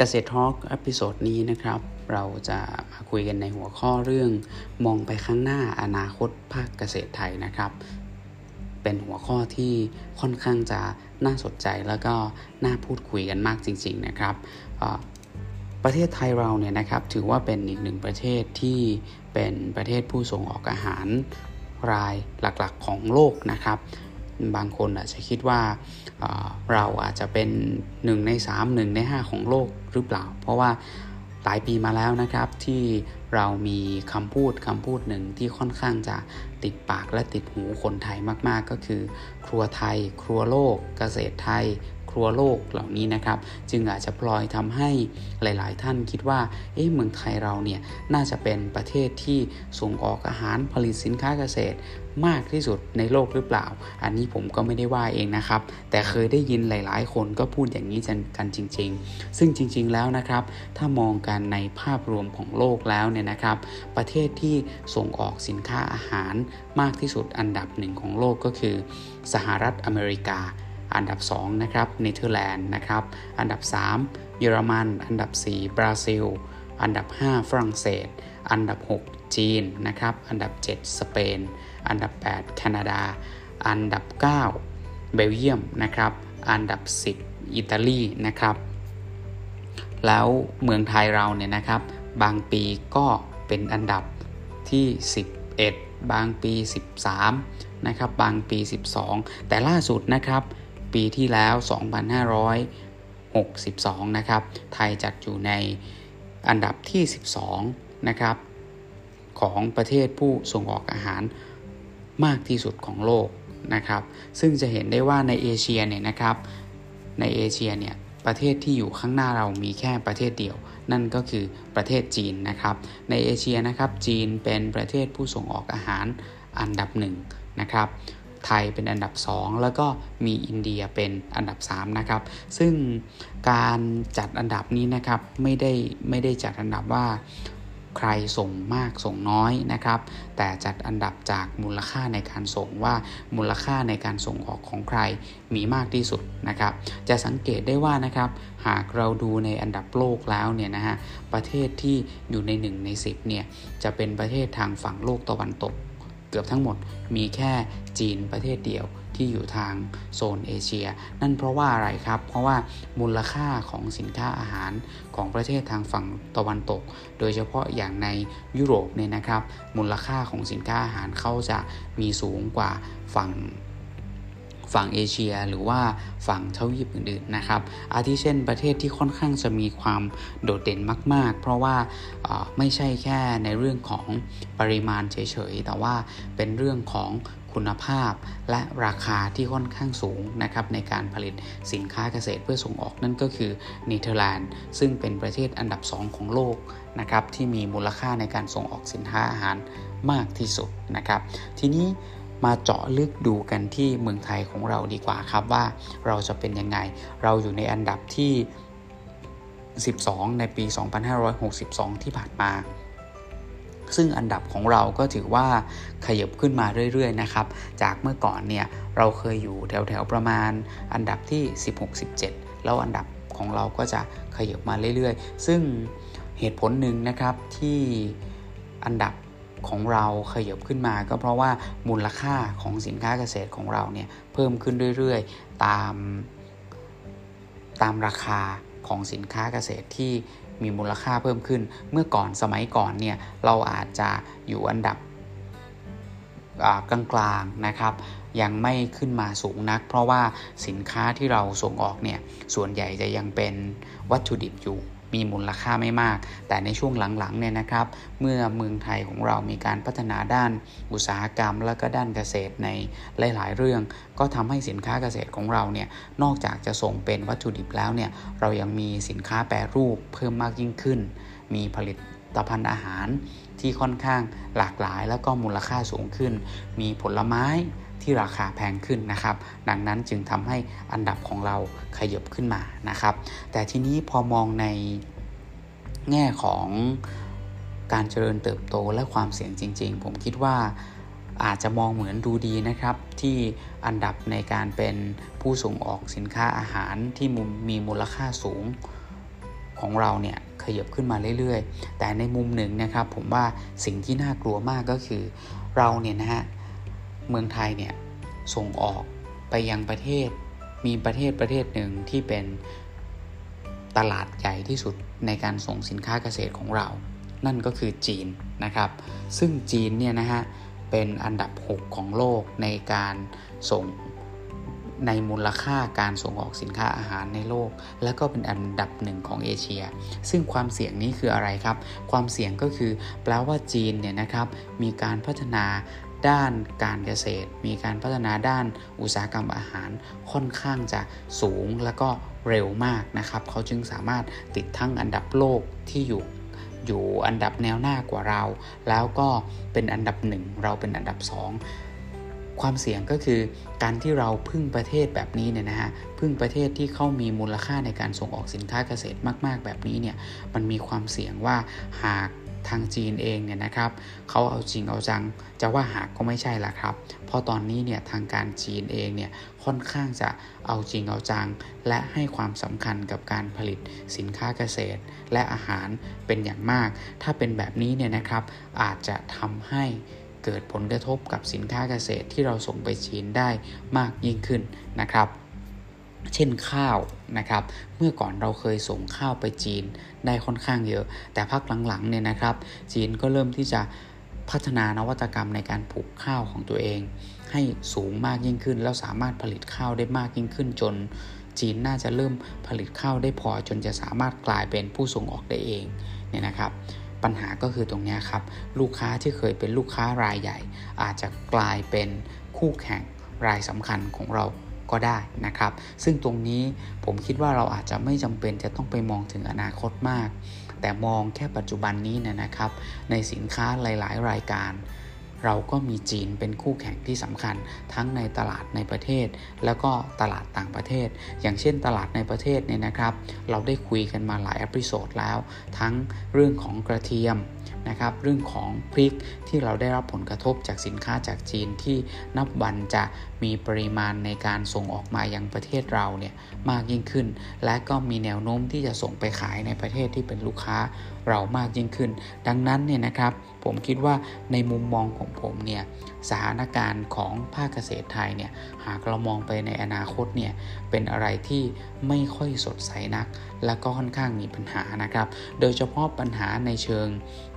เกษตรทอล์กอพิโซดนี้นะครับเราจะมาคุยกันในหัวข้อเรื่องมองไปข้างหน้าอนาคตภาคเกษตรไทยนะครับเป็นหัวข้อที่ค่อนข้างจะน่าสนใจแล้วก็น่าพูดคุยกันมากจริงๆนะครับประเทศไทยเราเนี่ยนะครับถือว่าเป็นอีกหนึ่งประเทศที่เป็นประเทศผู้ส่งออกอาหารรายหลักๆของโลกนะครับบางคนอาจจะคิดว่าเราอาจจะเป็น1ใน3 1ใน5ของโลกหรือเปล่าเพราะว่าหลายปีมาแล้วนะครับที่เรามีคำพูดหนึ่งที่ค่อนข้างจะติดปากและติดหูคนไทยมากๆก็คือครัวไทยครัวโลกเกษตรไทยครัวโลกเหล่านี้นะครับจึงอาจจะพลอยทำให้หลายๆท่านคิดว่าเมืองไทยเราเนี่ยน่าจะเป็นประเทศที่ส่งออกอาหารผลิตสินค้าเกษตรมากที่สุดในโลกหรือเปล่าอันนี้ผมก็ไม่ได้ว่าเองนะครับแต่เคยได้ยินหลายๆคนก็พูดอย่างนี้กันจริงๆซึ่งจริงๆแล้วนะครับถ้ามองกันในภาพรวมของโลกแล้วเนี่ยนะครับประเทศที่ส่งออกสินค้าอาหารมากที่สุดอันดับ1ของโลกก็คือสหรัฐอเมริกาอันดับ2นะครับเนเธอร์แลนด์นะครับอันดับ3เยอรมันอันดับ4บราซิลอันดับ5ฝรั่งเศสอันดับ6จีนนะครับอันดับ7สเปนอันดับ8แคนาดาอันดับ9เบลเยียมนะครับอันดับ10อิตาลีนะครับแล้วเมืองไทยเราเนี่ยนะครับบางปีก็เป็นอันดับที่11บางปี13นะครับบางปี12แต่ล่าสุดนะครับปีที่แล้ว2562นะครับไทยจัดอยู่ในอันดับที่12นะครับของประเทศผู้ส่งออกอาหารมากที่สุดของโลกนะครับซึ่งจะเห็นได้ว่าในเอเชียเนี่ยนะครับในเอเชียเนี่ยประเทศที่อยู่ข้างหน้าเรามีแค่ประเทศเดียวนั่นก็คือประเทศจีนนะครับในเอเชียนะครับจีนเป็นประเทศผู้ส่งออกอาหารอันดับ1นะครับไทยเป็นอันดับ2แล้วก็มีอินเดียเป็นอันดับ3นะครับซึ่งการจัดอันดับนี้นะครับไม่ได้จัดอันดับว่าใครส่งมากส่งน้อยนะครับแต่จัดอันดับจากมูลค่าในการส่งว่ามูลค่าในการส่งออกของใครมีมากที่สุดนะครับจะสังเกตได้ว่านะครับหากเราดูในอันดับโลกแล้วเนี่ยนะฮะประเทศที่อยู่ใน1ใน10เนี่ยจะเป็นประเทศทางฝั่งโลกตะวันตกเกือบทั้งหมดมีแค่จีนประเทศเดียวที่อยู่ทางโซนเอเชียนั่นเพราะว่าอะไรครับเพราะว่ามูลค่าของสินค้าอาหารของประเทศทางฝั่งตะวันตกโดยเฉพาะอย่างในยุโรปเนี่ยนะครับมูลค่าของสินค้าอาหารเขาจะมีสูงกว่าฝั่งเอเชียหรือว่าฝั่งทวีปอื่นๆนะครับอาทิเช่นประเทศที่ค่อนข้างจะมีความโดดเด่นมากๆเพราะว่าไม่ใช่แค่ในเรื่องของปริมาณเฉยๆแต่ว่าเป็นเรื่องของคุณภาพและราคาที่ค่อนข้างสูงนะครับในการผลิตสินค้าเกษตรเพื่อส่งออกนั่นก็คือเนเธอร์แลนด์ซึ่งเป็นประเทศอันดับ2ของโลกนะครับที่มีมูลค่าในการส่งออกสินค้าอาหารมากที่สุดนะครับทีนี้มาเจาะลึกดูกันที่เมืองไทยของเราดีกว่าครับว่าเราจะเป็นยังไงเราอยู่ในอันดับที่12ในปี2562ที่ผ่านมาซึ่งอันดับของเราก็ถือว่าขยับขึ้นมาเรื่อยๆนะครับจากเมื่อก่อนเนี่ยเราเคยอยู่แถวๆประมาณอันดับที่16-17แล้วอันดับของเราก็จะขยับมาเรื่อยๆซึ่งเหตุผลหนึ่งนะครับที่อันดับของเราขยับขึ้นมาก็เพราะว่ามูลค่าของสินค้าเกษตรของเราเนี่ยเพิ่มขึ้นเรื่อยๆตามราคาของสินค้าเกษตรที่มีมูลค่าเพิ่มขึ้นเมื่อก่อนสมัยก่อนเนี่ยเราอาจจะอยู่อันดับกลางๆนะครับยังไม่ขึ้นมาสูงนักเพราะว่าสินค้าที่เราส่งออกเนี่ยส่วนใหญ่จะยังเป็นวัตถุดิบอยู่มีมูลค่าไม่มากแต่ในช่วงหลังๆเนี่ยนะครับเมื่อเมืองไทยของเรามีการพัฒนาด้านอุตสาหกรรมและก็ด้านเกษตรในหลายๆเรื่องก็ทำให้สินค้าเกษตรของเราเนี่ยนอกจากจะส่งเป็นวัตถุดิบแล้วเนี่ยเรายังมีสินค้าแปรรูปเพิ่มมากยิ่งขึ้นมีผลิตภัณฑ์อาหารที่ค่อนข้างหลากหลายแล้วก็มูลค่าสูงขึ้นมีผลไม้ที่ราคาแพงขึ้นนะครับดังนั้นจึงทำให้อันดับของเราขยับขึ้นมานะครับแต่ทีนี้พอมองในแง่ของการเจริญเติบโตและความเสี่ยงจริงๆผมคิดว่าอาจจะมองเหมือนดูดีนะครับที่อันดับในการเป็นผู้ส่งออกสินค้าอาหารที่มีมูลค่าสูง ของเราเนี่ยขยับขึ้นมาเรื่อยๆแต่ในมุมหนึ่งนะครับผมว่าสิ่งที่น่ากลัวมากก็คือเราเนี่ยนะฮะเมืองไทยเนี่ยส่งออกไปยังประเทศมีประเทศหนึ่งที่เป็นตลาดใหญ่ที่สุดในการส่งสินค้าเกษตรของเรานั่นก็คือจีนนะครับซึ่งจีนเนี่ยนะฮะเป็นอันดับ6ของโลกในการส่งในมูลค่าการส่งออกสินค้าอาหารในโลกแล้วก็เป็นอันดับ1ของเอเชียซึ่งความเสี่ยงนี้คืออะไรครับความเสี่ยงก็คือแปลว่าจีนเนี่ยนะครับมีการพัฒนาด้านการเกษตรมีการพัฒนาด้านอุตสาหกรรมอาหารค่อนข้างจะสูงแล้วก็เร็วมากนะครับเขาจึงสามารถติดทั้งอันดับโลกที่อยู่อันดับแนวหน้ากว่าเราแล้วก็เป็นอันดับ1เราเป็นอันดับ2ความเสี่ยงก็คือการที่เราพึ่งประเทศแบบนี้เนี่ยนะฮะพึ่งประเทศที่เขามีมูลค่าในการส่งออกสินค้าเกษตรมากๆแบบนี้เนี่ยมันมีความเสี่ยงว่าหากทางจีนเองเนี่ยนะครับเขาเอาจริงเอาจังจะว่าหากก็ไม่ใช่ละครับเพราะตอนนี้เนี่ยทางการจีนเองเนี่ยค่อนข้างจะเอาจริงเอาจังและให้ความสำคัญกับการผลิตสินค้าเกษตรและอาหารเป็นอย่างมากถ้าเป็นแบบนี้เนี่ยนะครับอาจจะทำให้เกิดผลกระทบกับสินค้าเกษตรที่เราส่งไปจีนได้มากยิ่งขึ้นนะครับเช่นข้าวนะครับเมื่อก่อนเราเคยส่งข้าวไปจีนได้ค่อนข้างเยอะแต่พักหลังๆเนี่ยนะครับจีนก็เริ่มที่จะพัฒนานวัตกรรมในการปลูกข้าวของตัวเองให้สูงมากยิ่งขึ้นแล้วสามารถผลิตข้าวได้มากยิ่งขึ้นจนจีนน่าจะเริ่มผลิตข้าวได้พอจนจะสามารถกลายเป็นผู้ส่งออกได้เองเนี่ยนะครับปัญหาก็คือตรงนี้ครับลูกค้าที่เคยเป็นลูกค้ารายใหญ่อาจจะกลายเป็นคู่แข่งรายสำคัญของเราก็ได้นะครับซึ่งตรงนี้ผมคิดว่าเราอาจจะไม่จำเป็นจะต้องไปมองถึงอนาคตมากแต่มองแค่ปัจจุบันนี้นะครับในสินค้าหลายๆรายการเราก็มีจีนเป็นคู่แข่งที่สำคัญทั้งในตลาดในประเทศแล้วก็ตลาดต่างประเทศอย่างเช่นตลาดในประเทศเนี่ยนะครับเราได้คุยกันมาหลายเอพิโซดแล้วทั้งเรื่องของกระเทียมนะครับเรื่องของพริกที่เราได้รับผลกระทบจากสินค้าจากจีนที่นับวันจะมีปริมาณในการส่งออกมายังประเทศเราเนี่ยมากยิ่งขึ้นและก็มีแนวโน้มที่จะส่งไปขายในประเทศที่เป็นลูกค้าเรามากยิ่งขึ้นดังนั้นเนี่ยนะครับผมคิดว่าในมุมมองของผมเนี่ยสถานการณ์ของภาคเกษตรไทยเนี่ยหากเรามองไปในอนาคตเนี่ยเป็นอะไรที่ไม่ค่อยสดใสนักและก็ค่อนข้างมีปัญหานะครับโดยเฉพาะปัญหาในเชิง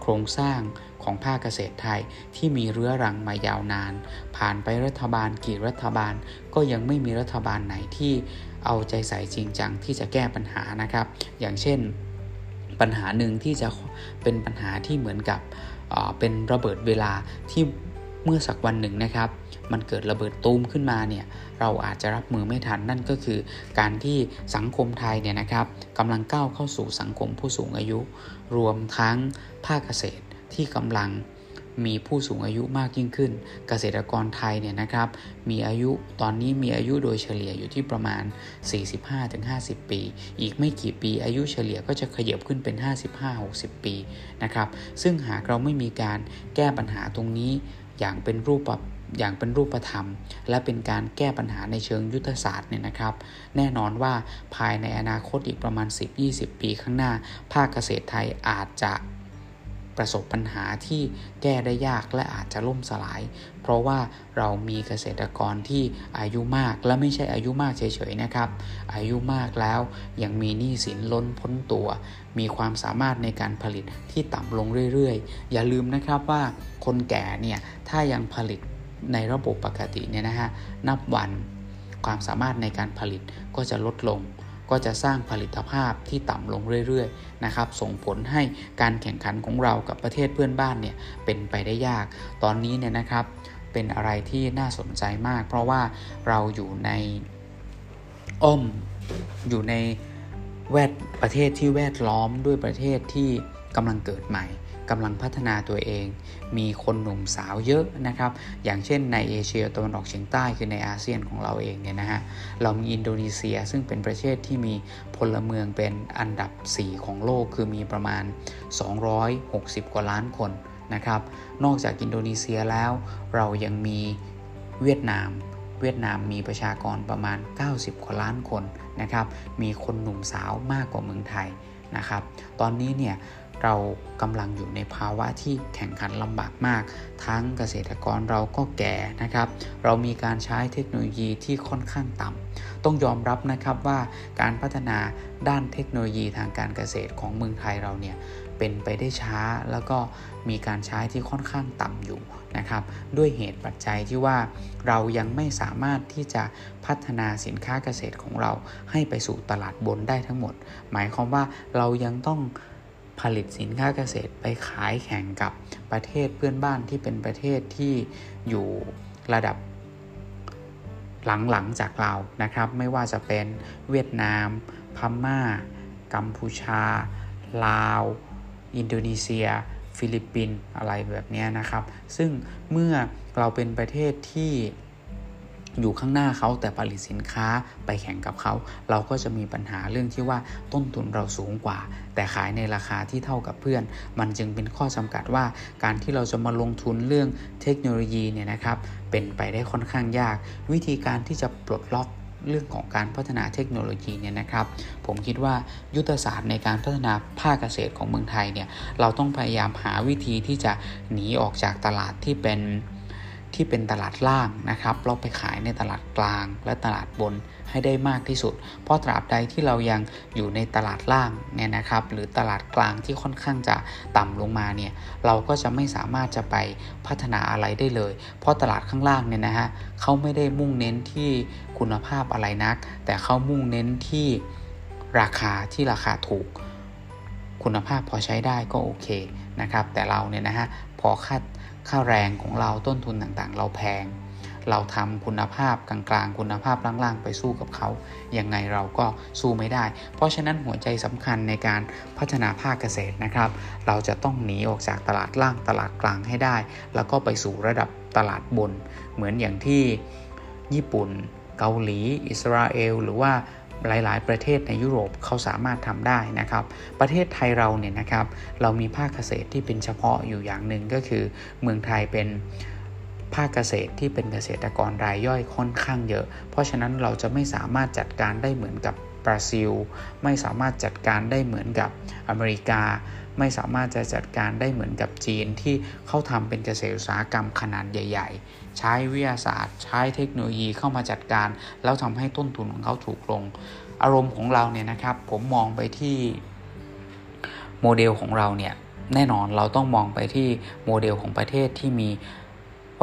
โครงสร้างของภาคเกษตรไทยที่มีเรื้อรังมายาวนานผ่านไปรัฐบาลกี่รัฐบาลก็ยังไม่มีรัฐบาลไหนที่เอาใจใส่จริงจังที่จะแก้ปัญหานะครับอย่างเช่นปัญหาหนึ่งที่จะเป็นปัญหาที่เหมือนกับเป็นระเบิดเวลาที่เมื่อสักวันหนึ่งนะครับมันเกิดระเบิดตูมขึ้นมาเนี่ยเราอาจจะรับมือไม่ทันนั่นก็คือการที่สังคมไทยเนี่ยนะครับกำลังก้าวเข้าสู่สังคมผู้สูงอายุรวมทั้งภาคเกษตรที่กำลังมีผู้สูงอายุมากยิ่งขึ้นเกษตรกรไทยเนี่ยนะครับมีอายุตอนนี้มีอายุโดยเฉลี่ยอยู่ที่ประมาณ 45-50 ปีอีกไม่กี่ปีอายุเฉลี่ยก็จะขยับขึ้นเป็น 55-60 ปีนะครับซึ่งหากเราไม่มีการแก้ปัญหาตรงนี้อย่างเป็นรูปธรรมและเป็นการแก้ปัญหาในเชิงยุทธศาสตร์เนี่ยนะครับแน่นอนว่าภายในอนาคตอีกประมาณ 10-20 ปีข้างหน้าภาคเกษตรไทยอาจจะประสบปัญหาที่แก้ได้ยากและอาจจะล่มสลายเพราะว่าเรามีเกษตรกรที่อายุมากและไม่ใช่อายุมากเฉยๆนะครับอายุมากแล้วยังมีหนี้สินล้นพ้นตัวมีความสามารถในการผลิตที่ต่ำลงเรื่อยๆอย่าลืมนะครับว่าคนแก่เนี่ยถ้ายังผลิตในระบบปกติเนี่ยนะฮะนับวันความสามารถในการผลิตก็จะลดลงก็จะสร้างผลิตภาพที่ต่ำลงเรื่อยๆนะครับส่งผลให้การแข่งขันของเรากับประเทศเพื่อนบ้านเนี่ยเป็นไปได้ยากตอนนี้เนี่ยนะครับเป็นอะไรที่น่าสนใจมากเพราะว่าเราอยู่ในแวดประเทศที่แวดล้อมด้วยประเทศที่กำลังเกิดใหม่กำลังพัฒนาตัวเองมีคนหนุ่มสาวเยอะนะครับอย่างเช่นในเอเชียตะวันออกเฉียงใต้คือในอาเซียนของเราเองเนี่ยนะฮะเรามีอินโดนีเซียซึ่งเป็นประเทศที่มีพลเมืองเป็นอันดับ4ของโลกคือมีประมาณ260กว่าล้านคนนะครับนอกจากอินโดนีเซียแล้วเรายังมีเวียดนามมีประชากรประมาณ90กว่าล้านคนนะครับมีคนหนุ่มสาวมากกว่าเมืองไทย นะครับตอนนี้เนี่ยเรากำลังอยู่ในภาวะที่แข่งขันลำบากมากทั้งเกษตรกรเราก็แก่นะครับเรามีการใช้เทคโนโลยีที่ค่อนข้างต่ำต้องยอมรับนะครับว่าการพัฒนาด้านเทคโนโลยีทางการเกษตรของเมืองไทยเราเนี่ยเป็นไปได้ช้าแล้วก็มีการใช้ที่ค่อนข้างต่ำอยู่นะครับด้วยเหตุปัจจัยที่ว่าเรายังไม่สามารถที่จะพัฒนาสินค้าเกษตรของเราให้ไปสู่ตลาดบนได้ทั้งหมดหมายความว่าเรายังต้องผลิตสินค้าเกษตรไปขายแข่งกับประเทศเพื่อนบ้านที่เป็นประเทศที่อยู่ระดับหลังๆจากเรานะครับไม่ว่าจะเป็นเวียดนามพม่ากัมพูชาลาวอินโดนีเซียฟิลิปปินส์อะไรแบบนี้นะครับซึ่งเมื่อเราเป็นประเทศที่อยู่ข้างหน้าเขาแต่ผลิตสินค้าไปแข่งกับเขาเราก็จะมีปัญหาเรื่องที่ว่าต้นทุนเราสูงกว่าแต่ขายในราคาที่เท่ากับเพื่อนมันจึงเป็นข้อจำกัดว่าการที่เราจะมาลงทุนเรื่องเทคโนโลยีเนี่ยนะครับเป็นไปได้ค่อนข้างยากวิธีการที่จะปลดล็อกเรื่องของการพัฒนาเทคโนโลยีเนี่ยนะครับผมคิดว่ายุทธศาสตร์ในการพัฒนาภาคเกษตรของเมืองไทยเนี่ยเราต้องพยายามหาวิธีที่จะหนีออกจากตลาดที่เป็นตลาดล่างนะครับเราไปขายในตลาดกลางและตลาดบนให้ได้มากที่สุดเพราะตราบใดที่เรายังอยู่ในตลาดล่างเนี่ยนะครับหรือตลาดกลางที่ค่อนข้างจะต่ำลงมาเนี่ยเราก็จะไม่สามารถจะไปพัฒนาอะไรได้เลยเพราะตลาดข้างล่างเนี่ยนะฮะเขาไม่ได้มุ่งเน้นที่คุณภาพอะไรนักแต่เขามุ่งเน้นที่ราคาถูกคุณภาพพอใช้ได้ก็โอเคนะครับแต่เราเนี่ยนะฮะพอค่าแรงของเราต้นทุนต่างๆเราแพงเราทำคุณภาพกลางๆคุณภาพล่างๆไปสู้กับเขายังไงเราก็สู้ไม่ได้เพราะฉะนั้นหัวใจสำคัญในการพัฒนาภาคเกษตรนะครับเราจะต้องหนีออกจากตลาดล่างตลาดกลางให้ได้แล้วก็ไปสู่ระดับตลาดบนเหมือนอย่างที่ญี่ปุ่นเกาหลีอิสราเอลหรือว่าหลายๆประเทศในยุโรปเขาสามารถทำได้นะครับประเทศไทยเราเนี่ยนะครับเรามีภาคเกษตรที่เป็นเฉพาะอยู่อย่างหนึ่งก็คือเมืองไทยเป็นภาคเกษตรที่เป็นเกษตรกรรายย่อยค่อนข้างเยอะเพราะฉะนั้นเราจะไม่สามารถจัดการได้เหมือนกับบราซิลไม่สามารถจัดการได้เหมือนกับอเมริกาไม่สามารถจะจัดการได้เหมือนกับจีนที่เขาทำเป็นเกษตรอุตสาหกรรมขนาดใหญ่ๆใช้วิทยาศาสตร์ใช้เทคโนโลยีเข้ามาจัดการแล้วทำให้ต้นทุนของเขาถูกลงอารมณ์ของเราเนี่ยนะครับผมมองไปที่โมเดลของเราเนี่ยแน่นอนเราต้องมองไปที่โมเดลของประเทศที่มี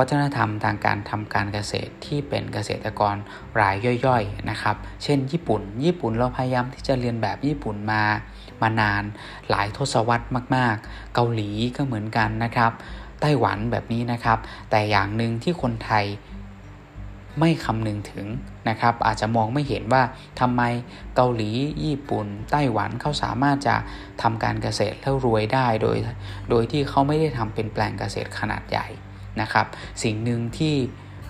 วัฒนธรรมทางการทำการเกษตรที่เป็นเกษตรกรรายย่อยๆนะครับเช่นญี่ปุ่นเราพยายามที่จะเรียนแบบญี่ปุ่นมานานหลายทศวรรษมากๆเกาหลีก็เหมือนกันนะครับไต้หวันแบบนี้นะครับแต่อย่างหนึ่งที่คนไทยไม่คำนึงถึงนะครับอาจจะมองไม่เห็นว่าทำไมเกาหลีญี่ปุ่นไต้หวันเขาสามารถจะทำการเกษตรแล้วรวยได้โดยที่เขาไม่ได้ทำเป็นแปลงเกษตรขนาดใหญ่นะครับสิ่งหนึ่งที่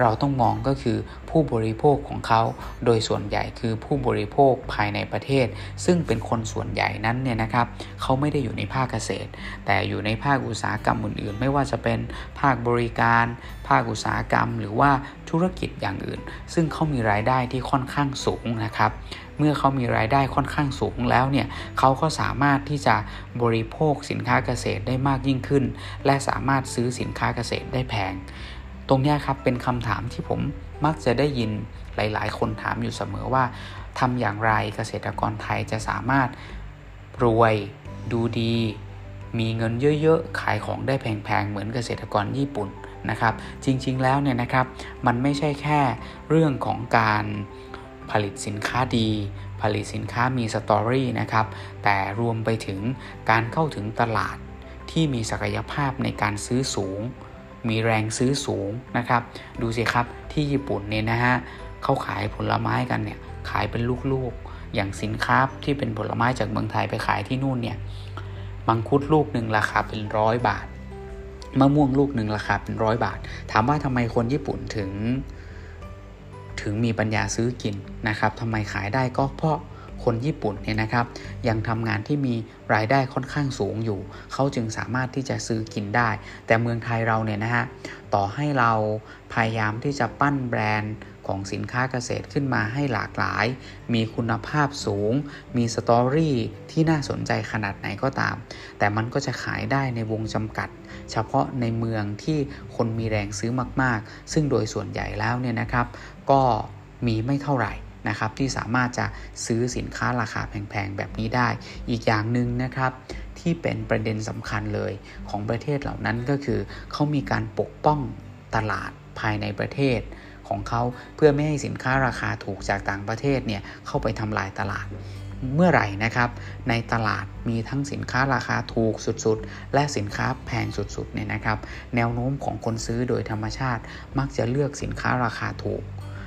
เราต้องมองก็คือผู้บริโภคของเขาโดยส่วนใหญ่คือผู้บริโภคภายในประเทศซึ่งเป็นคนส่วนใหญ่นั้นเนี่ยนะครับเขาไม่ได้อยู่ในภาคเกษตรแต่อยู่ในภาคอุตสาหกรรมอื่นๆไม่ว่าจะเป็นภาคบริการภาคอุตสาหกรรมหรือว่าธุรกิจอย่างอื่นซึ่งเขามีรายได้ที่ค่อนข้างสูงนะครับเมื่อเขามีรายได้ค่อนข้างสูงแล้วเนี่ยเขาก็สามารถที่จะบริโภคสินค้าเกษตรได้มากยิ่งขึ้นและสามารถซื้อสินค้าเกษตรได้แพงตรงนี้ครับเป็นคำถามที่ผมมักจะได้ยินหลายๆคนถามอยู่เสมอว่าทำอย่างไรเกษตรกรไทยจะสามารถรวยดูดีมีเงินเยอะๆขายของได้แพงๆเหมือนเกษตรกรญี่ปุ่นนะครับจริงๆแล้วเนี่ยนะครับมันไม่ใช่แค่เรื่องของการผลิตสินค้าดีผลิตสินค้ามีสตอรี่นะครับแต่รวมไปถึงการเข้าถึงตลาดที่มีศักยภาพในการซื้อสูงมีแรงซื้อสูงนะครับดูสิครับที่ญี่ปุ่นเนี่ยนะฮะเขาขายผลไม้กันเนี่ยขายเป็นลูกๆอย่างสินค้าที่เป็นผลไม้จากเมืองไทยไปขายที่นู่นเนี่ยมังคุดลูกหนึ่งราคาเป็น100 บาทมะม่วงลูกหนึ่งราคาเป็น100 บาทถามว่าทำไมคนญี่ปุ่นถึงมีปัญญาซื้อกินนะครับทำไมขายได้ก็เพราะคนญี่ปุ่นเนี่ยนะครับยังทำงานที่มีรายได้ค่อนข้างสูงอยู่เขาจึงสามารถที่จะซื้อกินได้แต่เมืองไทยเราเนี่ยนะฮะต่อให้เราพยายามที่จะปั้นแบรนด์ ของสินค้าเกษตรขึ้นมาให้หลากหลายมีคุณภาพสูงมีสตอรี่ที่น่าสนใจขนาดไหนก็ตามแต่มันก็จะขายได้ในวงจำกัดเฉพาะในเมืองที่คนมีแรงซื้อมากๆซึ่งโดยส่วนใหญ่แล้วเนี่ยนะครับก็มีไม่เท่าไหร่นะครับที่สามารถจะซื้อสินค้าราคาแพงๆแบบนี้ได้อีกอย่างนึงนะครับที่เป็นประเด็นสำคัญเลยของประเทศเหล่านั้นก็คือเขามีการปกป้องตลาดภายในประเทศของเขาเพื่อไม่ให้สินค้าราคาถูกจากต่างประเทศเนี่ยเข้าไปทำลายตลาดเมื่อไหร่นะครับในตลาดมีทั้งสินค้าราคาถูกสุดๆและสินค้าแพงสุดๆเนี่ยนะครับแนวโน้มของคนซื้อโดยธรรมชาติมักจะเลือกสินค้าราคาถูก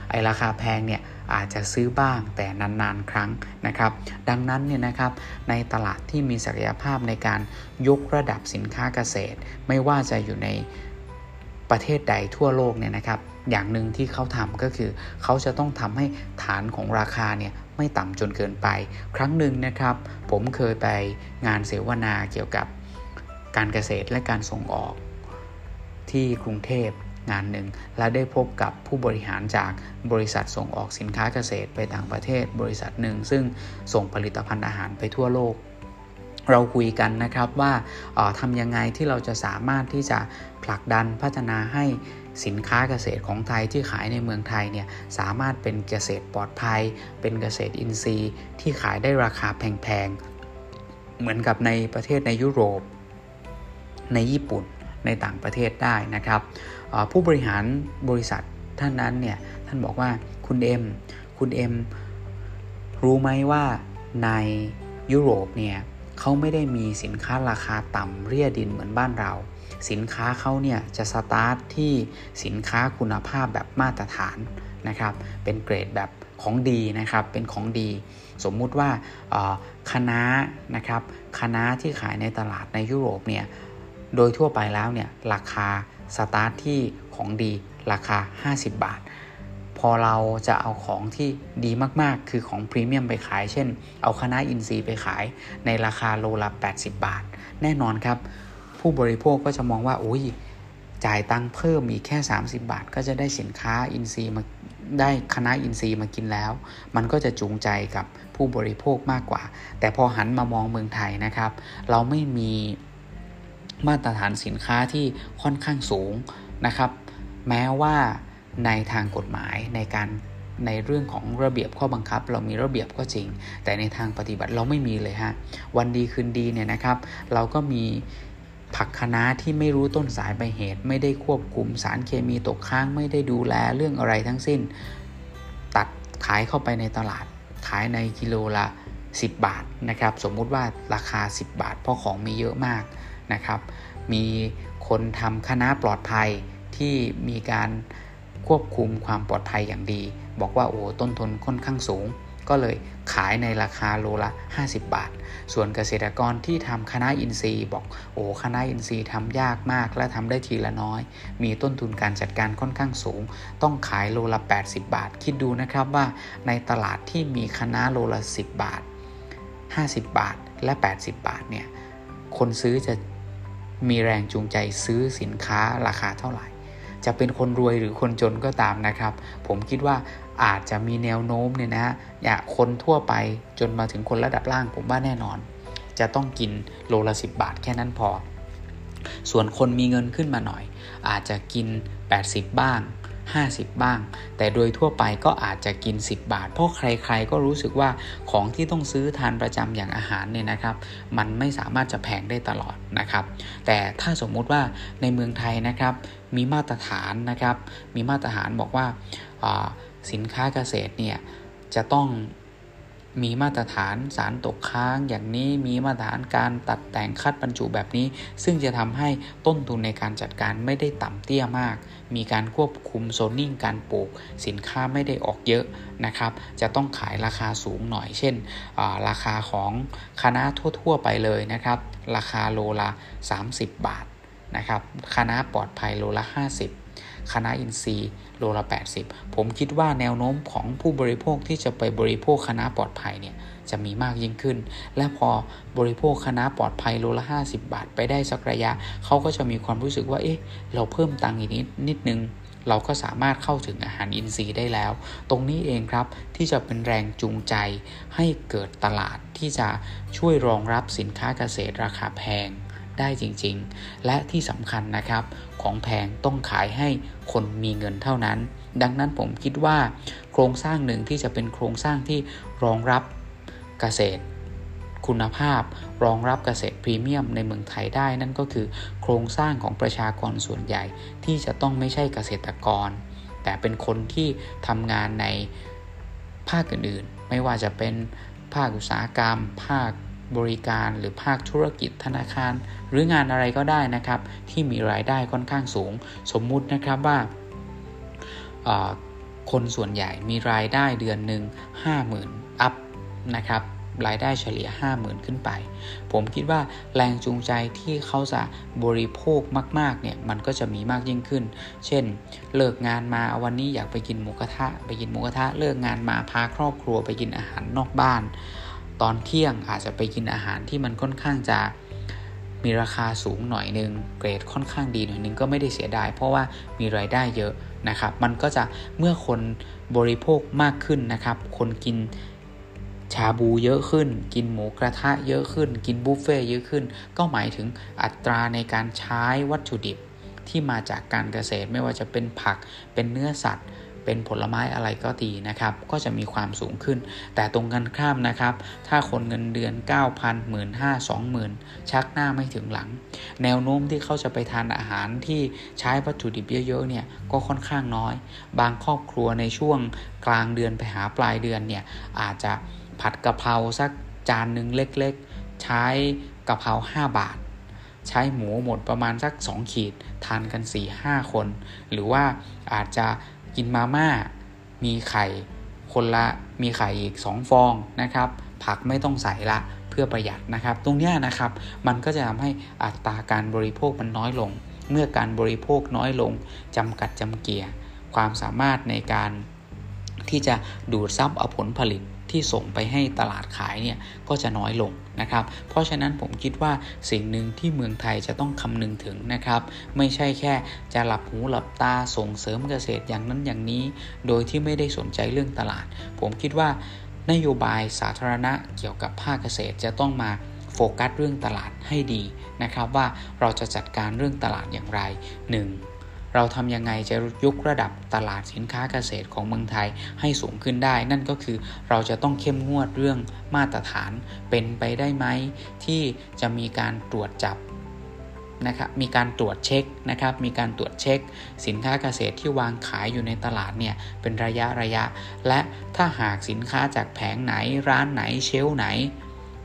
ไอราคาแพงเนี่ยอาจจะซื้อบ้างแต่นานๆครั้งนะครับดังนั้นเนี่ยนะครับในตลาดที่มีศักยภาพในการยกระดับสินค้าเกษตรไม่ว่าจะอยู่ในประเทศใดทั่วโลกเนี่ยนะครับอย่างหนึ่งที่เขาทำก็คือเขาจะต้องทำให้ฐานของราคาเนี่ยไม่ต่ำจนเกินไปครั้งหนึ่งนะครับผมเคยไปงานเสวนาเกี่ยวกับการเกษตรและการส่งออกที่กรุงเทพงานหนึ่งและได้พบกับผู้บริหารจากบริษัทส่งออกสินค้าเกษตรไปต่างประเทศบริษัทหนึ่งซึ่งส่งผลิตภัณฑ์อาหารไปทั่วโลกเราคุยกันนะครับว่าทำยังไงที่เราจะสามารถที่จะผลักดันพัฒนาให้สินค้าเกษตรของไทยที่ขายในเมืองไทยเนี่ยสามารถเป็นเกษตรปลอดภัยเป็นเกษตรอินทรีย์ที่ขายได้ราคาแพงๆเหมือนกับในประเทศในยุโรปในญี่ปุ่นในต่างประเทศได้นะครับผู้บริหารบริษัทท่านนั้นเนี่ยท่านบอกว่าคุณเอ็มรู้ไหมว่าในยุโรปเนี่ยเขาไม่ได้มีสินค้าราคาต่ำเรี่ยดินเหมือนบ้านเราสินค้าเขาเนี่ยจะสตาร์ทที่สินค้าคุณภาพแบบมาตรฐานนะครับเป็นเกรดแบบของดีนะครับเป็นของดีสมมุติว่าคะน้านะครับคะน้าที่ขายในตลาดในยุโรปเนี่ยโดยทั่วไปแล้วเนี่ยราคาสตาร์ทที่ของดีราคา50 บาทพอเราจะเอาของที่ดีมากๆคือของพรีเมียมไปขายเช่นเอาคะน้าอินทรีย์ไปขายในราคาโลละ80 บาทแน่นอนครับผู้บริโภคก็จะมองว่าโอ้ยจ่ายตังค์เพิ่มอีกแค่30 บาทก็จะได้สินค้าอินทรีย์มาได้คะน้าอินทรีย์มากินแล้วมันก็จะจูงใจกับผู้บริโภคมากกว่าแต่พอหันมามองเมืองไทยนะครับเราไม่มีมาตรฐานสินค้าที่ค่อนข้างสูงนะครับแม้ว่าในทางกฎหมายในเรื่องของระเบียบข้อบังคับเรามีระเบียบก็จริงแต่ในทางปฏิบัติเราไม่มีเลยฮะวันดีคืนดีเนี่ยนะครับเราก็มีผักคะน้าที่ไม่รู้ต้นสายปลายเหตุไม่ได้ควบคุมสารเคมีตกค้างไม่ได้ดูแลเรื่องอะไรทั้งสิ้นตัดขายเข้าไปในตลาดขายในกิโลละ10 บาทนะครับสมมุติว่าราคา10 บาทเพราะของมีเยอะมากนะครับมีคนทำคะน้าปลอดภัยที่มีการควบคุมความปลอดภัยอย่างดีบอกว่าโอ้ต้นทุนค่อนข้างสูงก็เลยขายในราคาโลละ50 บาทส่วนเกษตรกรที่ทำคะน้าอินทรีย์บอกโอ้คะน้าอินทรีย์ทำยากมากและทำได้ทีละน้อยมีต้นทุนการจัดการค่อนข้างสูงต้องขายโลละ80 บาทคิดดูนะครับว่าในตลาดที่มีคะน้าโลละ10 บาท50 บาทและ80 บาทเนี่ยคนซื้อจะมีแรงจูงใจซื้อสินค้าราคาเท่าไหร่จะเป็นคนรวยหรือคนจนก็ตามนะครับผมคิดว่าอาจจะมีแนวโน้มเนี่ยนะฮะคนทั่วไปจนมาถึงคนระดับล่างผมว่าแน่นอนจะต้องกินโลละ10 บาทแค่นั้นพอส่วนคนมีเงินขึ้นมาหน่อยอาจจะกิน80บ้าง50บ้างแต่โดยทั่วไปก็อาจจะกิน10 บาทเพราะใครๆก็รู้สึกว่าของที่ต้องซื้อทานประจำอย่างอาหารเนี่ยนะครับมันไม่สามารถจะแพงได้ตลอดนะครับแต่ถ้าสมมุติว่าในเมืองไทยนะครับมีมาตรฐานนะครับมีมาตรฐานบอกว่าสินค้าเกษตรเนี่ยจะต้องมีมาตรฐานสารตกค้างอย่างนี้มีมาตรฐานการตัดแต่งคัดบรรจุแบบนี้ซึ่งจะทำให้ต้นทุนในการจัดการไม่ได้ต่ำเตี้ยมากมีการควบคุมโซนนิ่งการปลูกสินค้าไม่ได้ออกเยอะนะครับจะต้องขายราคาสูงหน่อยเช่นราคาของคะน้าทั่วๆไปเลยนะครับราคาโลละ30 บาทนะครับคะน้าปลอดภัยโลละ50คะน้าอินทรีย์โลละ80ผมคิดว่าแนวโน้มของผู้บริโภคที่จะไปบริโภคคะน้าปลอดภัยเนี่ยจะมีมากยิ่งขึ้นและพอบริโภคคะน้าปลอดภัยโลละ50 บาทไปได้สักระยะเขาก็จะมีความรู้สึกว่าเอ๊ะเราเพิ่มตังค์อีกนิดนึง เราก็สามารถเข้าถึงอาหารอินทรีย์ได้แล้วตรงนี้เองครับที่จะเป็นแรงจูงใจให้เกิดตลาดที่จะช่วยรองรับสินค้าเกษตรราคาแพงได้จริงๆและที่สำคัญนะครับของแพงต้องขายให้คนมีเงินเท่านั้นดังนั้นผมคิดว่าโครงสร้างหนึ่งที่จะเป็นโครงสร้างที่รองรับเกษตรคุณภาพรองรับเกษตรพรีเมียมในเมืองไทยได้นั่นก็คือโครงสร้างของประชากรส่วนใหญ่ที่จะต้องไม่ใช่เกษตรกรแต่เป็นคนที่ทำงานในภาคอื่นๆไม่ว่าจะเป็นภาคอุตสาหกรรมภาคบริการหรือภาคธุรกิจธนาคารหรืองานอะไรก็ได้นะครับที่มีรายได้ค่อนข้างสูงสมมุตินะครับว่าคนส่วนใหญ่มีรายได้เดือนหนึ่ง 50,000 อัพนะครับรายได้เฉลี่ย 50,000 ขึ้นไปผมคิดว่าแรงจูงใจที่เขาจะบริโภคมากๆเนี่ยมันก็จะมีมากยิ่งขึ้นเช่นเลิกงานมาวันนี้อยากไปกินหมูกระทะเลิกงานมาพาครอบครัวไปกินอาหารนอกบ้านตอนเที่ยงอาจจะไปกินอาหารที่มันค่อนข้างจะมีราคาสูงหน่อยนึงเกรดค่อนข้างดีหน่อยนึงก็ไม่ได้เสียดายเพราะว่ามีรายได้เยอะนะครับมันก็จะเมื่อคนบริโภคมากขึ้นนะครับคนกินชาบูเยอะขึ้นกินหมูกระทะเยอะขึ้นกินบุฟเฟ่เยอะขึ้นก็หมายถึงอัตราในการใช้วัตถุดิบที่มาจากการเกษตรไม่ว่าจะเป็นผักเป็นเนื้อสัตว์เป็นผลไม้อะไรก็ดีนะครับก็จะมีความสูงขึ้นแต่ตรงกันข้ามนะครับถ้าคนเงินเดือน 9,000 15,000 20,000 ชักหน้าไม่ถึงหลังแนวโน้มที่เขาจะไปทานอาหารที่ใช้วัตถุดิบเยอะๆเนี่ยก็ค่อนข้างน้อยบางครอบครัวในช่วงกลางเดือนไปหาปลายเดือนเนี่ยอาจจะผัดกะเพราสักจานนึงเล็กๆใช้กะเพรา5 บาทใช้หมูหมดประมาณสัก2 ขีดทานกัน 4-5 คนหรือว่าอาจจะกินมาม่ามีไข่คนละมีไข่อีก2 ฟองนะครับผักไม่ต้องใส่ละเพื่อประหยัดนะครับตรงนี้นะครับมันก็จะทำให้อัตราการบริโภคมันน้อยลงเมื่อการบริโภคน้อยลงจำกัดจำเกียร์ความสามารถในการที่จะดูดซับเอาผลผลิตที่ส่งไปให้ตลาดขายเนี่ยก็จะน้อยลงนะครับเพราะฉะนั้นผมคิดว่าสิ่งหนึ่งที่เมืองไทยจะต้องคำนึงถึงนะครับไม่ใช่แค่จะหลับหูหลับตาส่งเสริมเกษตรอย่างนั้นอย่างนี้โดยที่ไม่ได้สนใจเรื่องตลาดผมคิดว่านโยบายสาธารณะเกี่ยวกับภาคเกษตรจะต้องมาโฟกัสเรื่องตลาดให้ดีนะครับว่าเราจะจัดการเรื่องตลาดอย่างไร1เราทำยังไงจะยกระดับตลาดสินค้าเกษตรของเมืองไทยให้สูงขึ้นได้นั่นก็คือเราจะต้องเข้มงวดเรื่องมาตรฐานเป็นไปได้ไหมที่จะมีการตรวจจับนะครับมีการตรวจเช็คนะครับมีการตรวจเช็คสินค้าเกษตรที่วางขายอยู่ในตลาดเนี่ยเป็นระยะและถ้าหากสินค้าจากแผงไหนร้านไหนเชลฟ์ไหน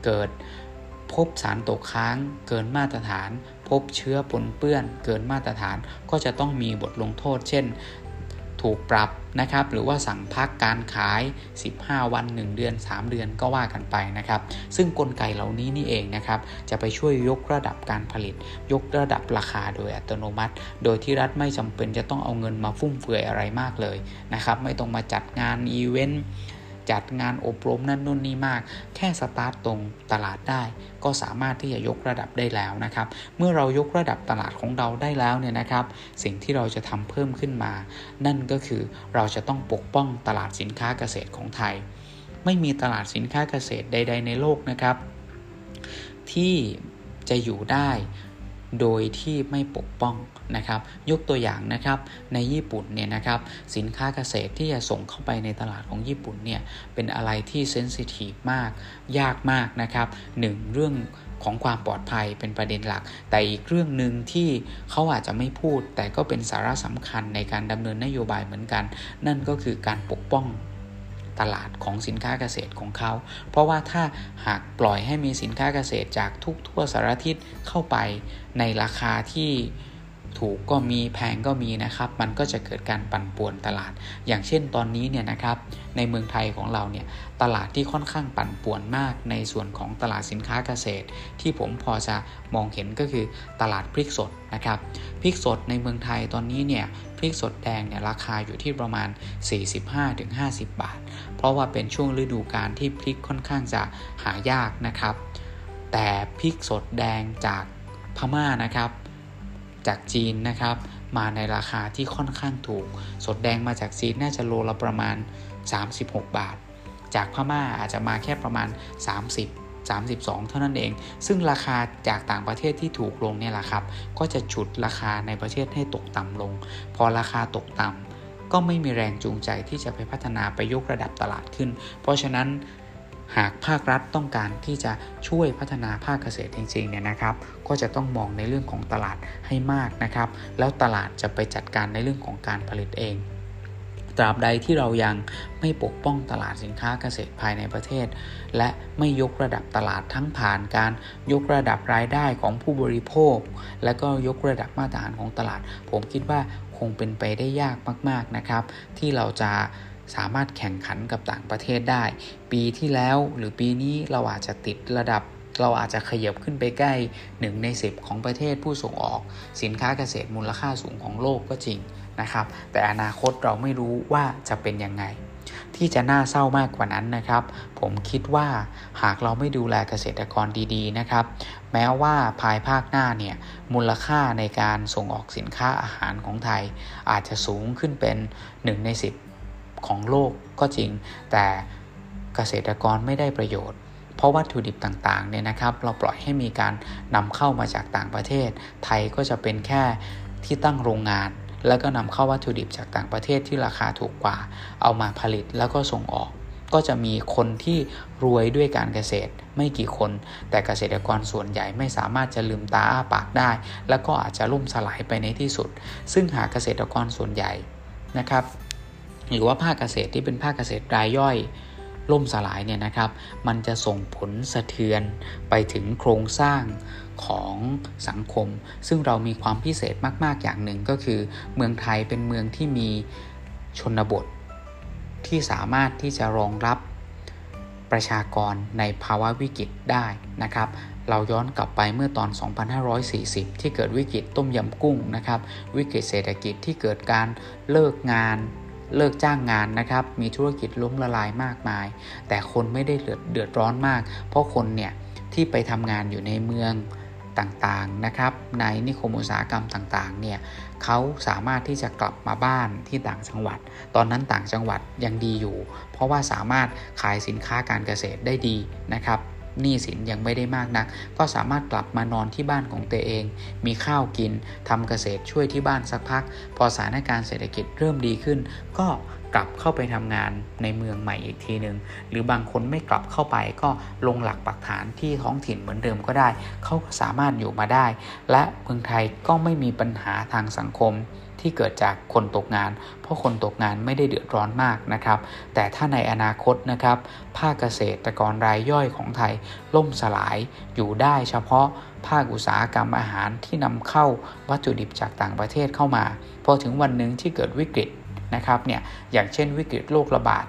เกิดพบสารตกค้างเกินมาตรฐานพบเชื้อปนเปื้อนเกินมาตรฐานก็จะต้องมีบทลงโทษเช่นถูกปรับนะครับหรือว่าสั่งพักการขาย15 วัน1 เดือน3 เดือนก็ว่ากันไปนะครับซึ่งกลไกเหล่านี้นี่เองนะครับจะไปช่วยยกระดับการผลิตยกระดับราคาโดยอัตโนมัติโดยที่รัฐไม่จำเป็นจะต้องเอาเงินมาฟุ่มเฟือยอะไรมากเลยนะครับไม่ต้องมาจัดงานอีเวนต์จัดงานอบรมนั่นนู่นนี่มากแค่สตาร์ทตรงตลาดได้ก็สามารถที่จะยกระดับได้แล้วนะครับเมื่อเรายกระดับตลาดของเราได้แล้วเนี่ยนะครับสิ่งที่เราจะทำเพิ่มขึ้นมานั่นก็คือเราจะต้องปกป้องตลาดสินค้าเกษตรของไทยไม่มีตลาดสินค้าเกษตรใดๆในโลกนะครับที่จะอยู่ได้โดยที่ไม่ปกป้องนะครับยกตัวอย่างนะครับในญี่ปุ่นเนี่ยนะครับสินค้าเกษตรที่จะส่งเข้าไปในตลาดของญี่ปุ่นเนี่ยเป็นอะไรที่เซนซิทีฟมากยากมากนะครับ1เรื่องของความปลอดภัยเป็นประเด็นหลักแต่อีกเรื่องนึงที่เขาอาจจะไม่พูดแต่ก็เป็นสาระสำคัญในการดำเนินนโยบายเหมือนกันนั่นก็คือการปกป้องตลาดของสินค้าเกษตรของเขาเพราะว่าถ้าหากปล่อยให้มีสินค้าเกษตรจากทุกทั่วสารทิศเข้าไปในราคาที่ถูกก็มีแพงก็มีนะครับมันก็จะเกิดการปั่นป่วนตลาดอย่างเช่นตอนนี้เนี่ยนะครับในเมืองไทยของเราเนี่ยตลาดที่ค่อนข้างปั่นป่วนมากในส่วนของตลาดสินค้าเกษตรที่ผมพอจะมองเห็นก็คือตลาดพริกสดนะครับพริกสดในเมืองไทยตอนนี้เนี่ยพริกสดแดงเนี่ยราคาอยู่ที่ประมาณ 45-50 บาทเพราะว่าเป็นช่วงฤดูกาลที่พริกค่อนข้างจะหายากนะครับแต่พริกสดแดงจากพม่านะครับจากจีนนะครับ มาในราคาที่ค่อนข้างถูกสดแดงมาจากซีดน่าจะโลละประมาณ36บาทจากพม่าอาจจะมาแค่ประมาณ30-32 เท่านั้นเองซึ่งราคาจากต่างประเทศที่ถูกลงเนี่ยแหละครับก็จะฉุดราคาในประเทศให้ตกต่ำลงพอราคาตกต่ำก็ไม่มีแรงจูงใจที่จะไปพัฒนาไปยกระดับตลาดขึ้นเพราะฉะนั้นหากภาครัฐต้องการที่จะช่วยพัฒนาภาคเกษตรจริงๆเนี่ยนะครับก็จะต้องมองในเรื่องของตลาดให้มากนะครับแล้วตลาดจะไปจัดการในเรื่องของการผลิตเองตราบใดที่เรายังไม่ปกป้องตลาดสินค้าเกษตรภายในประเทศและไม่ยกระดับตลาดทั้งผ่านการยกระดับรายได้ของผู้บริโภคและก็ยกระดับมาตรฐานของตลาดผมคิดว่าคงเป็นไปได้ยากมากๆนะครับที่เราจะสามารถแข่งขันกับต่างประเทศได้ปีที่แล้วหรือปีนี้เราอาจจะติดระดับเราอาจจะขยับขึ้นไปใกล้1ใน10ของประเทศผู้ส่งออกสินค้าเกษตรมูลค่าสูงของโลกก็จริงนะครับแต่อนาคตเราไม่รู้ว่าจะเป็นยังไงที่จะน่าเศร้ามากกว่านั้นนะครับผมคิดว่าหากเราไม่ดูแลเกษตรกรดีๆนะครับแม้ว่าภายภาคหน้าเนี่ยมูลค่าในการส่งออกสินค้าอาหารของไทยอาจจะสูงขึ้นเป็น1ใน10ของโลกก็จริงแต่เกษตรกรไม่ได้ประโยชน์เพราะวัตถุดิบต่างๆเนี่ยนะครับเราปล่อยให้มีการนำเข้ามาจากต่างประเทศไทยก็จะเป็นแค่ที่ตั้งโรงงานแล้วก็นำเข้าวัตถุดิบจากต่างประเทศที่ราคาถูกกว่าเอามาผลิตแล้วก็ส่งออกก็จะมีคนที่รวยด้วยการเกษตรไม่กี่คนแต่เกษตรกรส่วนใหญ่ไม่สามารถจะลืมตาอ้าปากได้แล้วก็อาจจะล่มสลายไปในที่สุดซึ่งหากเกษตรกรส่วนใหญ่นะครับหรือว่าภาคเกษตรที่เป็นภาคเกษตรรายย่อยล่มสลายเนี่ยนะครับมันจะส่งผลสะเทือนไปถึงโครงสร้างของสังคมซึ่งเรามีความพิเศษมากๆอย่างหนึ่งก็คือเมืองไทยเป็นเมืองที่มีชนบทที่สามารถที่จะรองรับประชากรในภาวะวิกฤตได้นะครับเราย้อนกลับไปเมื่อตอน 2540 ที่เกิดวิกฤตต้มยำกุ้งนะครับวิกฤตเศรษฐกิจที่เกิดการเลิกจ้างงานนะครับมีธุรกิจล้มละลายมากมายแต่คนไม่ได้เดือดร้อนมากเพราะคนเนี่ยที่ไปทำงานอยู่ในเมืองต่างๆนะครับในนิคมอุตสาหกรรมต่างๆเนี่ยเขาสามารถที่จะกลับมาบ้านที่ต่างจังหวัดตอนนั้นต่างจังหวัดยังดีอยู่เพราะว่าสามารถขายสินค้าการเกษตรได้ดีนะครับหนี้สินยังไม่ได้มากนักก็สามารถกลับมานอนที่บ้านของตัวเองมีข้าวกินทำเกษตรช่วยที่บ้านสักพักพอสถานการณ์เศรษฐกิจเริ่มดีขึ้นก็กลับเข้าไปทำงานในเมืองใหม่อีกทีนึงหรือบางคนไม่กลับเข้าไปก็ลงหลักปักฐานที่ท้องถิ่นเหมือนเดิมก็ได้เขาก็สามารถอยู่มาได้และเมืองไทยก็ไม่มีปัญหาทางสังคมที่เกิดจากคนตกงานเพราะคนตกงานไม่ได้เดือดร้อนมากนะครับแต่ถ้าในอนาคตนะครับภาคเกษตรกรรายย่อยของไทยล่มสลายอยู่ได้เฉพาะภาคอุตสาหกรรมอาหารที่นำเข้าวัตถุดิบจากต่างประเทศเข้ามาพอถึงวันหนึ่งที่เกิดวิกฤตนะครับเนี่ยอย่างเช่นวิกฤตโรคระบาด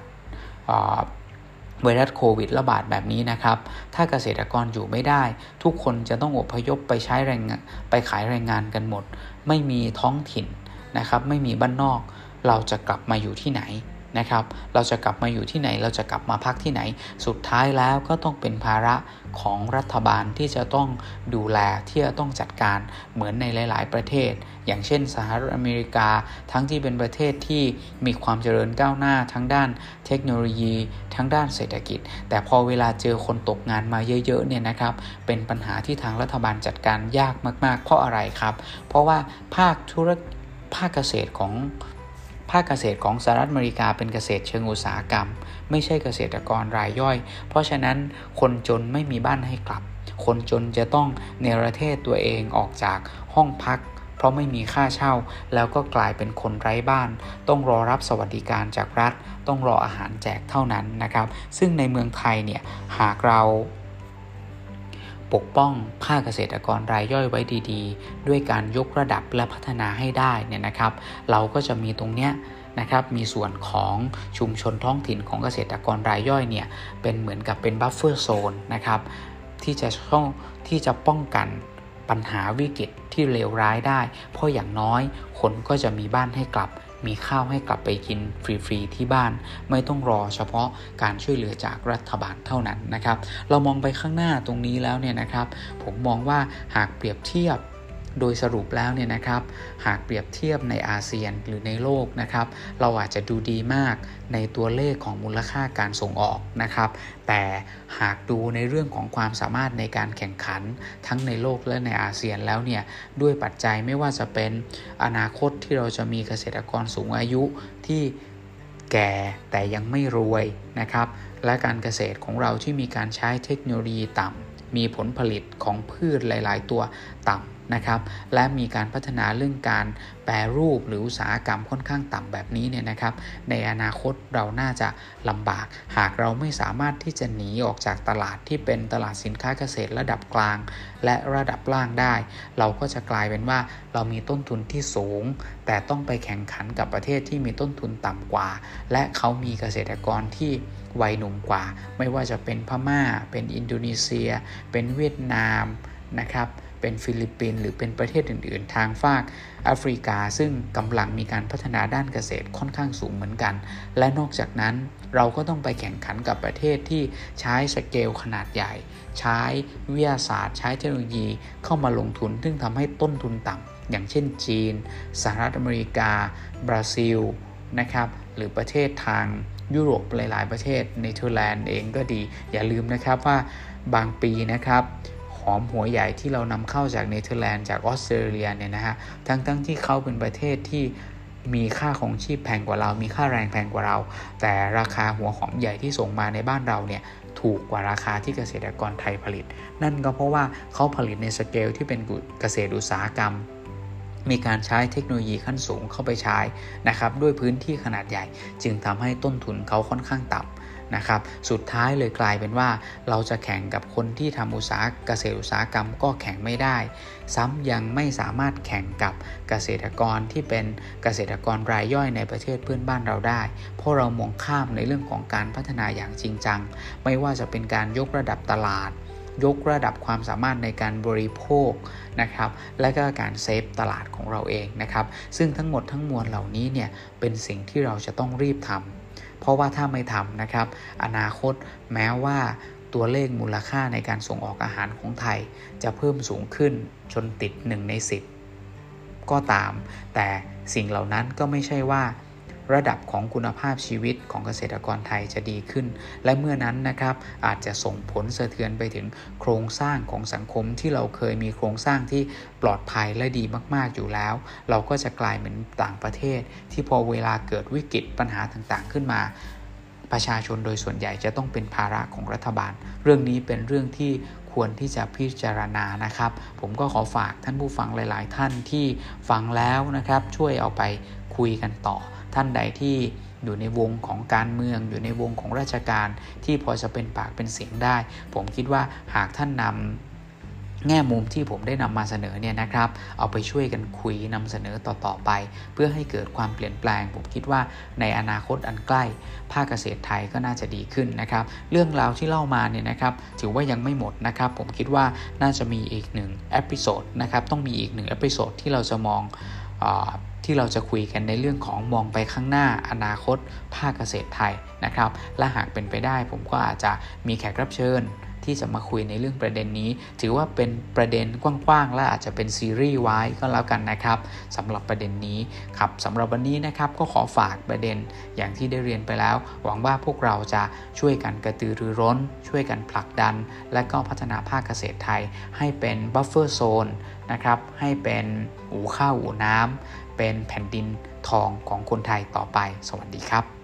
ไวรัสโควิดระบาดแบบนี้นะครับถ้าเกษตรกรอยู่ไม่ได้ทุกคนจะต้องอพยพไปใช้แรงงานไปขายแรงงานกันหมดไม่มีท้องถิ่นนะครับไม่มีบ้านนอกเราจะกลับมาอยู่ที่ไหนนะครับเราจะกลับมาอยู่ที่ไหนเราจะกลับมาพักที่ไหนสุดท้ายแล้วก็ต้องเป็นภาระของรัฐบาลที่จะต้องดูแลที่จะต้องจัดการเหมือนในหลายๆประเทศอย่างเช่นสหรัฐอเมริกาทั้งที่เป็นประเทศที่มีความเจริญก้าวหน้าทั้งด้านเทคโนโลยีทั้งด้านเศรษฐกิจแต่พอเวลาเจอคนตกงานมาเยอะๆเนี่ยนะครับเป็นปัญหาที่ทางรัฐบาลจัดการยากมากๆเพราะอะไรครับเพราะว่าภาคเกษตรของสหรัฐอเมริกาเป็นเกษตรเชิงอุตสาหกรรมไม่ใช่เกษตรกรรายย่อยเพราะฉะนั้นคนจนไม่มีบ้านให้กลับคนจนจะต้องเนรเทศตัวเองออกจากห้องพักเพราะไม่มีค่าเช่าแล้วก็กลายเป็นคนไร้บ้านต้องรอรับสวัสดิการจากรัฐต้องรออาหารแจกเท่านั้นนะครับซึ่งในเมืองไทยเนี่ยหากเราปกป้องภาคเกษตรกรรายย่อยไว้ดีๆด้วยการยกระดับและพัฒนาให้ได้เนี่ยนะครับเราก็จะมีตรงเนี้ยนะครับมีส่วนของชุมชนท้องถิ่นของเกษตรกรรายย่อยเนี่ยเป็นเหมือนกับเป็นบัฟเฟอร์โซนนะครับที่จะป้องกันปัญหาวิกฤตที่เลวร้ายได้เพราะอย่างน้อยคนก็จะมีบ้านให้กลับมีข้าวให้กลับไปกินฟรีๆที่บ้านไม่ต้องรอเฉพาะการช่วยเหลือจากรัฐบาลเท่านั้นนะครับเรามองไปข้างหน้าตรงนี้แล้วเนี่ยนะครับผมมองว่าหากเปรียบเทียบ โดยสรุปแล้วเนี่ยนะครับหากเปรียบเทียบในอาเซียนหรือในโลกนะครับเราอาจจะดูดีมากในตัวเลขของมูลค่าการส่งออกนะครับแต่หากดูในเรื่องของความสามารถในการแข่งขันทั้งในโลกและในอาเซียนแล้วเนี่ยด้วยปัจจัยไม่ว่าจะเป็นอนาคตที่เราจะมีเกษตรกรสูงอายุที่แก่แต่ยังไม่รวยนะครับและการเกษตรของเราที่มีการใช้เทคโนโลยีต่ำมีผลผลิตของพืชหลายๆตัวต่ำนะครับและมีการพัฒนาเรื่องการแปรรูปหรืออุตสาหกรรมค่อนข้างต่ำแบบนี้เนี่ยนะครับในอนาคตเราน่าจะลำบากหากเราไม่สามารถที่จะหนีออกจากตลาดที่เป็นตลาดสินค้าเกษตรระดับกลางและระดับล่างได้เราก็จะกลายเป็นว่าเรามีต้นทุนที่สูงแต่ต้องไปแข่งขันกับประเทศที่มีต้นทุนต่ำกว่าและเขามีเกษตรกรที่วัยหนุ่มกว่าไม่ว่าจะเป็นพม่าเป็นอินโดนีเซียเป็นเวียดนามนะครับเป็นฟิลิปปินส์หรือเป็นประเทศอื่นๆทางภาคแอฟริกาซึ่งกำลังมีการพัฒนาด้านเกษตรค่อนข้างสูงเหมือนกันและนอกจากนั้นเราก็ต้องไปแข่งขันกับประเทศที่ใช้สเกลขนาดใหญ่ใช้วิทยาศาสตร์ใช้เทคโนโลยีเข้ามาลงทุนซึ่งทำให้ต้นทุนต่ำอย่างเช่นจีนสหรัฐอเมริกาบราซิลนะครับหรือประเทศทางยุโรปหลายๆประเทศเนเธอร์แลนด์เองก็ดีอย่าลืมนะครับว่าบางปีนะครับหอมหัวใหญ่ที่เรานำเข้าจากเนเธอร์แลนด์จากออสเตรเลียเนี่ยนะฮะทั้งที่เขาเป็นประเทศที่มีค่าของชีพแพงกว่าเรามีค่าแรงแพงกว่าเราแต่ราคาหัวหอมใหญ่ที่ส่งมาในบ้านเราเนี่ยถูกกว่าราคาที่เกษตรกรไทยผลิตนั่นก็เพราะว่าเขาผลิตในสเกลที่เป็นเกษตรอุตสาหกรรมมีการใช้เทคโนโลยีขั้นสูงเข้าไปใช้นะครับด้วยพื้นที่ขนาดใหญ่จึงทำให้ต้นทุนเขาค่อนข้างต่ำนะครับสุดท้ายเลยกลายเป็นว่าเราจะแข่งกับคนที่ทำเกษตรอุตสาหกรรมก็แข่งไม่ได้ซ้ำยังไม่สามารถแข่งกับเกษตรกรที่เป็นเกษตรกรรายย่อยในประเทศเพื่อนบ้านเราได้เพราะเรามองข้ามในเรื่องของการพัฒนาอย่างจริงจังไม่ว่าจะเป็นการยกระดับตลาดยกระดับความสามารถในการบริโภคนะครับและก็การเซฟตลาดของเราเองนะครับซึ่งทั้งหมดทั้งมวลเหล่านี้เนี่ยเป็นสิ่งที่เราจะต้องรีบทำเพราะว่าถ้าไม่ทำนะครับอนาคตแม้ว่าตัวเลขมูลค่าในการส่งออกอาหารของไทยจะเพิ่มสูงขึ้นจนติด1 ใน 10ก็ตามแต่สิ่งเหล่านั้นก็ไม่ใช่ว่าระดับของคุณภาพชีวิตของเกษตรกรไทยจะดีขึ้นและเมื่อนั้นนะครับอาจจะส่งผลสะเทือนไปถึงโครงสร้างของสังคมที่เราเคยมีโครงสร้างที่ปลอดภัยและดีมากๆอยู่แล้วเราก็จะกลายเหมือนต่างประเทศที่พอเวลาเกิดวิกฤตปัญหาต่างๆขึ้นมาประชาชนโดยส่วนใหญ่จะต้องเป็นภาระของรัฐบาลเรื่องนี้เป็นเรื่องที่ควรที่จะพิจารณานะครับผมก็ขอฝากท่านผู้ฟังหลายๆท่านที่ฟังแล้วนะครับช่วยเอาไปคุยกันต่อท่านใดที่อยู่ในวงของการเมืองอยู่ในวงของราชการที่พอจะเป็นปากเป็นเสียงได้ผมคิดว่าหากท่านนำแง่มุมที่ผมได้นำมาเสนอเนี่ยนะครับเอาไปช่วยกันคุยนำเสนอต่อไปเพื่อให้เกิดความเปลี่ยนแปลงผมคิดว่าในอนาคตอันใกล้ภาคเกษตรไทยก็น่าจะดีขึ้นนะครับเรื่องราวที่เล่ามาเนี่ยนะครับถือว่ายังไม่หมดนะครับผมคิดว่าน่าจะมีอีก1เอพิโซดนะครับต้องมีอีก1เอพิโซดที่เราจะมองที่เราจะคุยกันในเรื่องของมองไปข้างหน้าอนาคตภาคเกษตรไทยนะครับและหากเป็นไปได้ผมก็อาจจะมีแขกรับเชิญที่จะมาคุยในเรื่องประเด็นนี้ถือว่าเป็นประเด็นกว้างๆและอาจจะเป็นซีรีส์ไว้ก็แล้วกันนะครับสำหรับประเด็นนี้ครับสำหรับวันนี้นะครับก็ขอฝากประเด็นอย่างที่ได้เรียนไปแล้วหวังว่าพวกเราจะช่วยกันกระตือรือร้นช่วยกันผลักดันและก็พัฒนาภาคเกษตรไทยให้เป็นบัฟเฟอร์โซนนะครับให้เป็นอู่ข้าวอู่น้ำเป็นแผ่นดินทองของคนไทยต่อไปสวัสดีครับ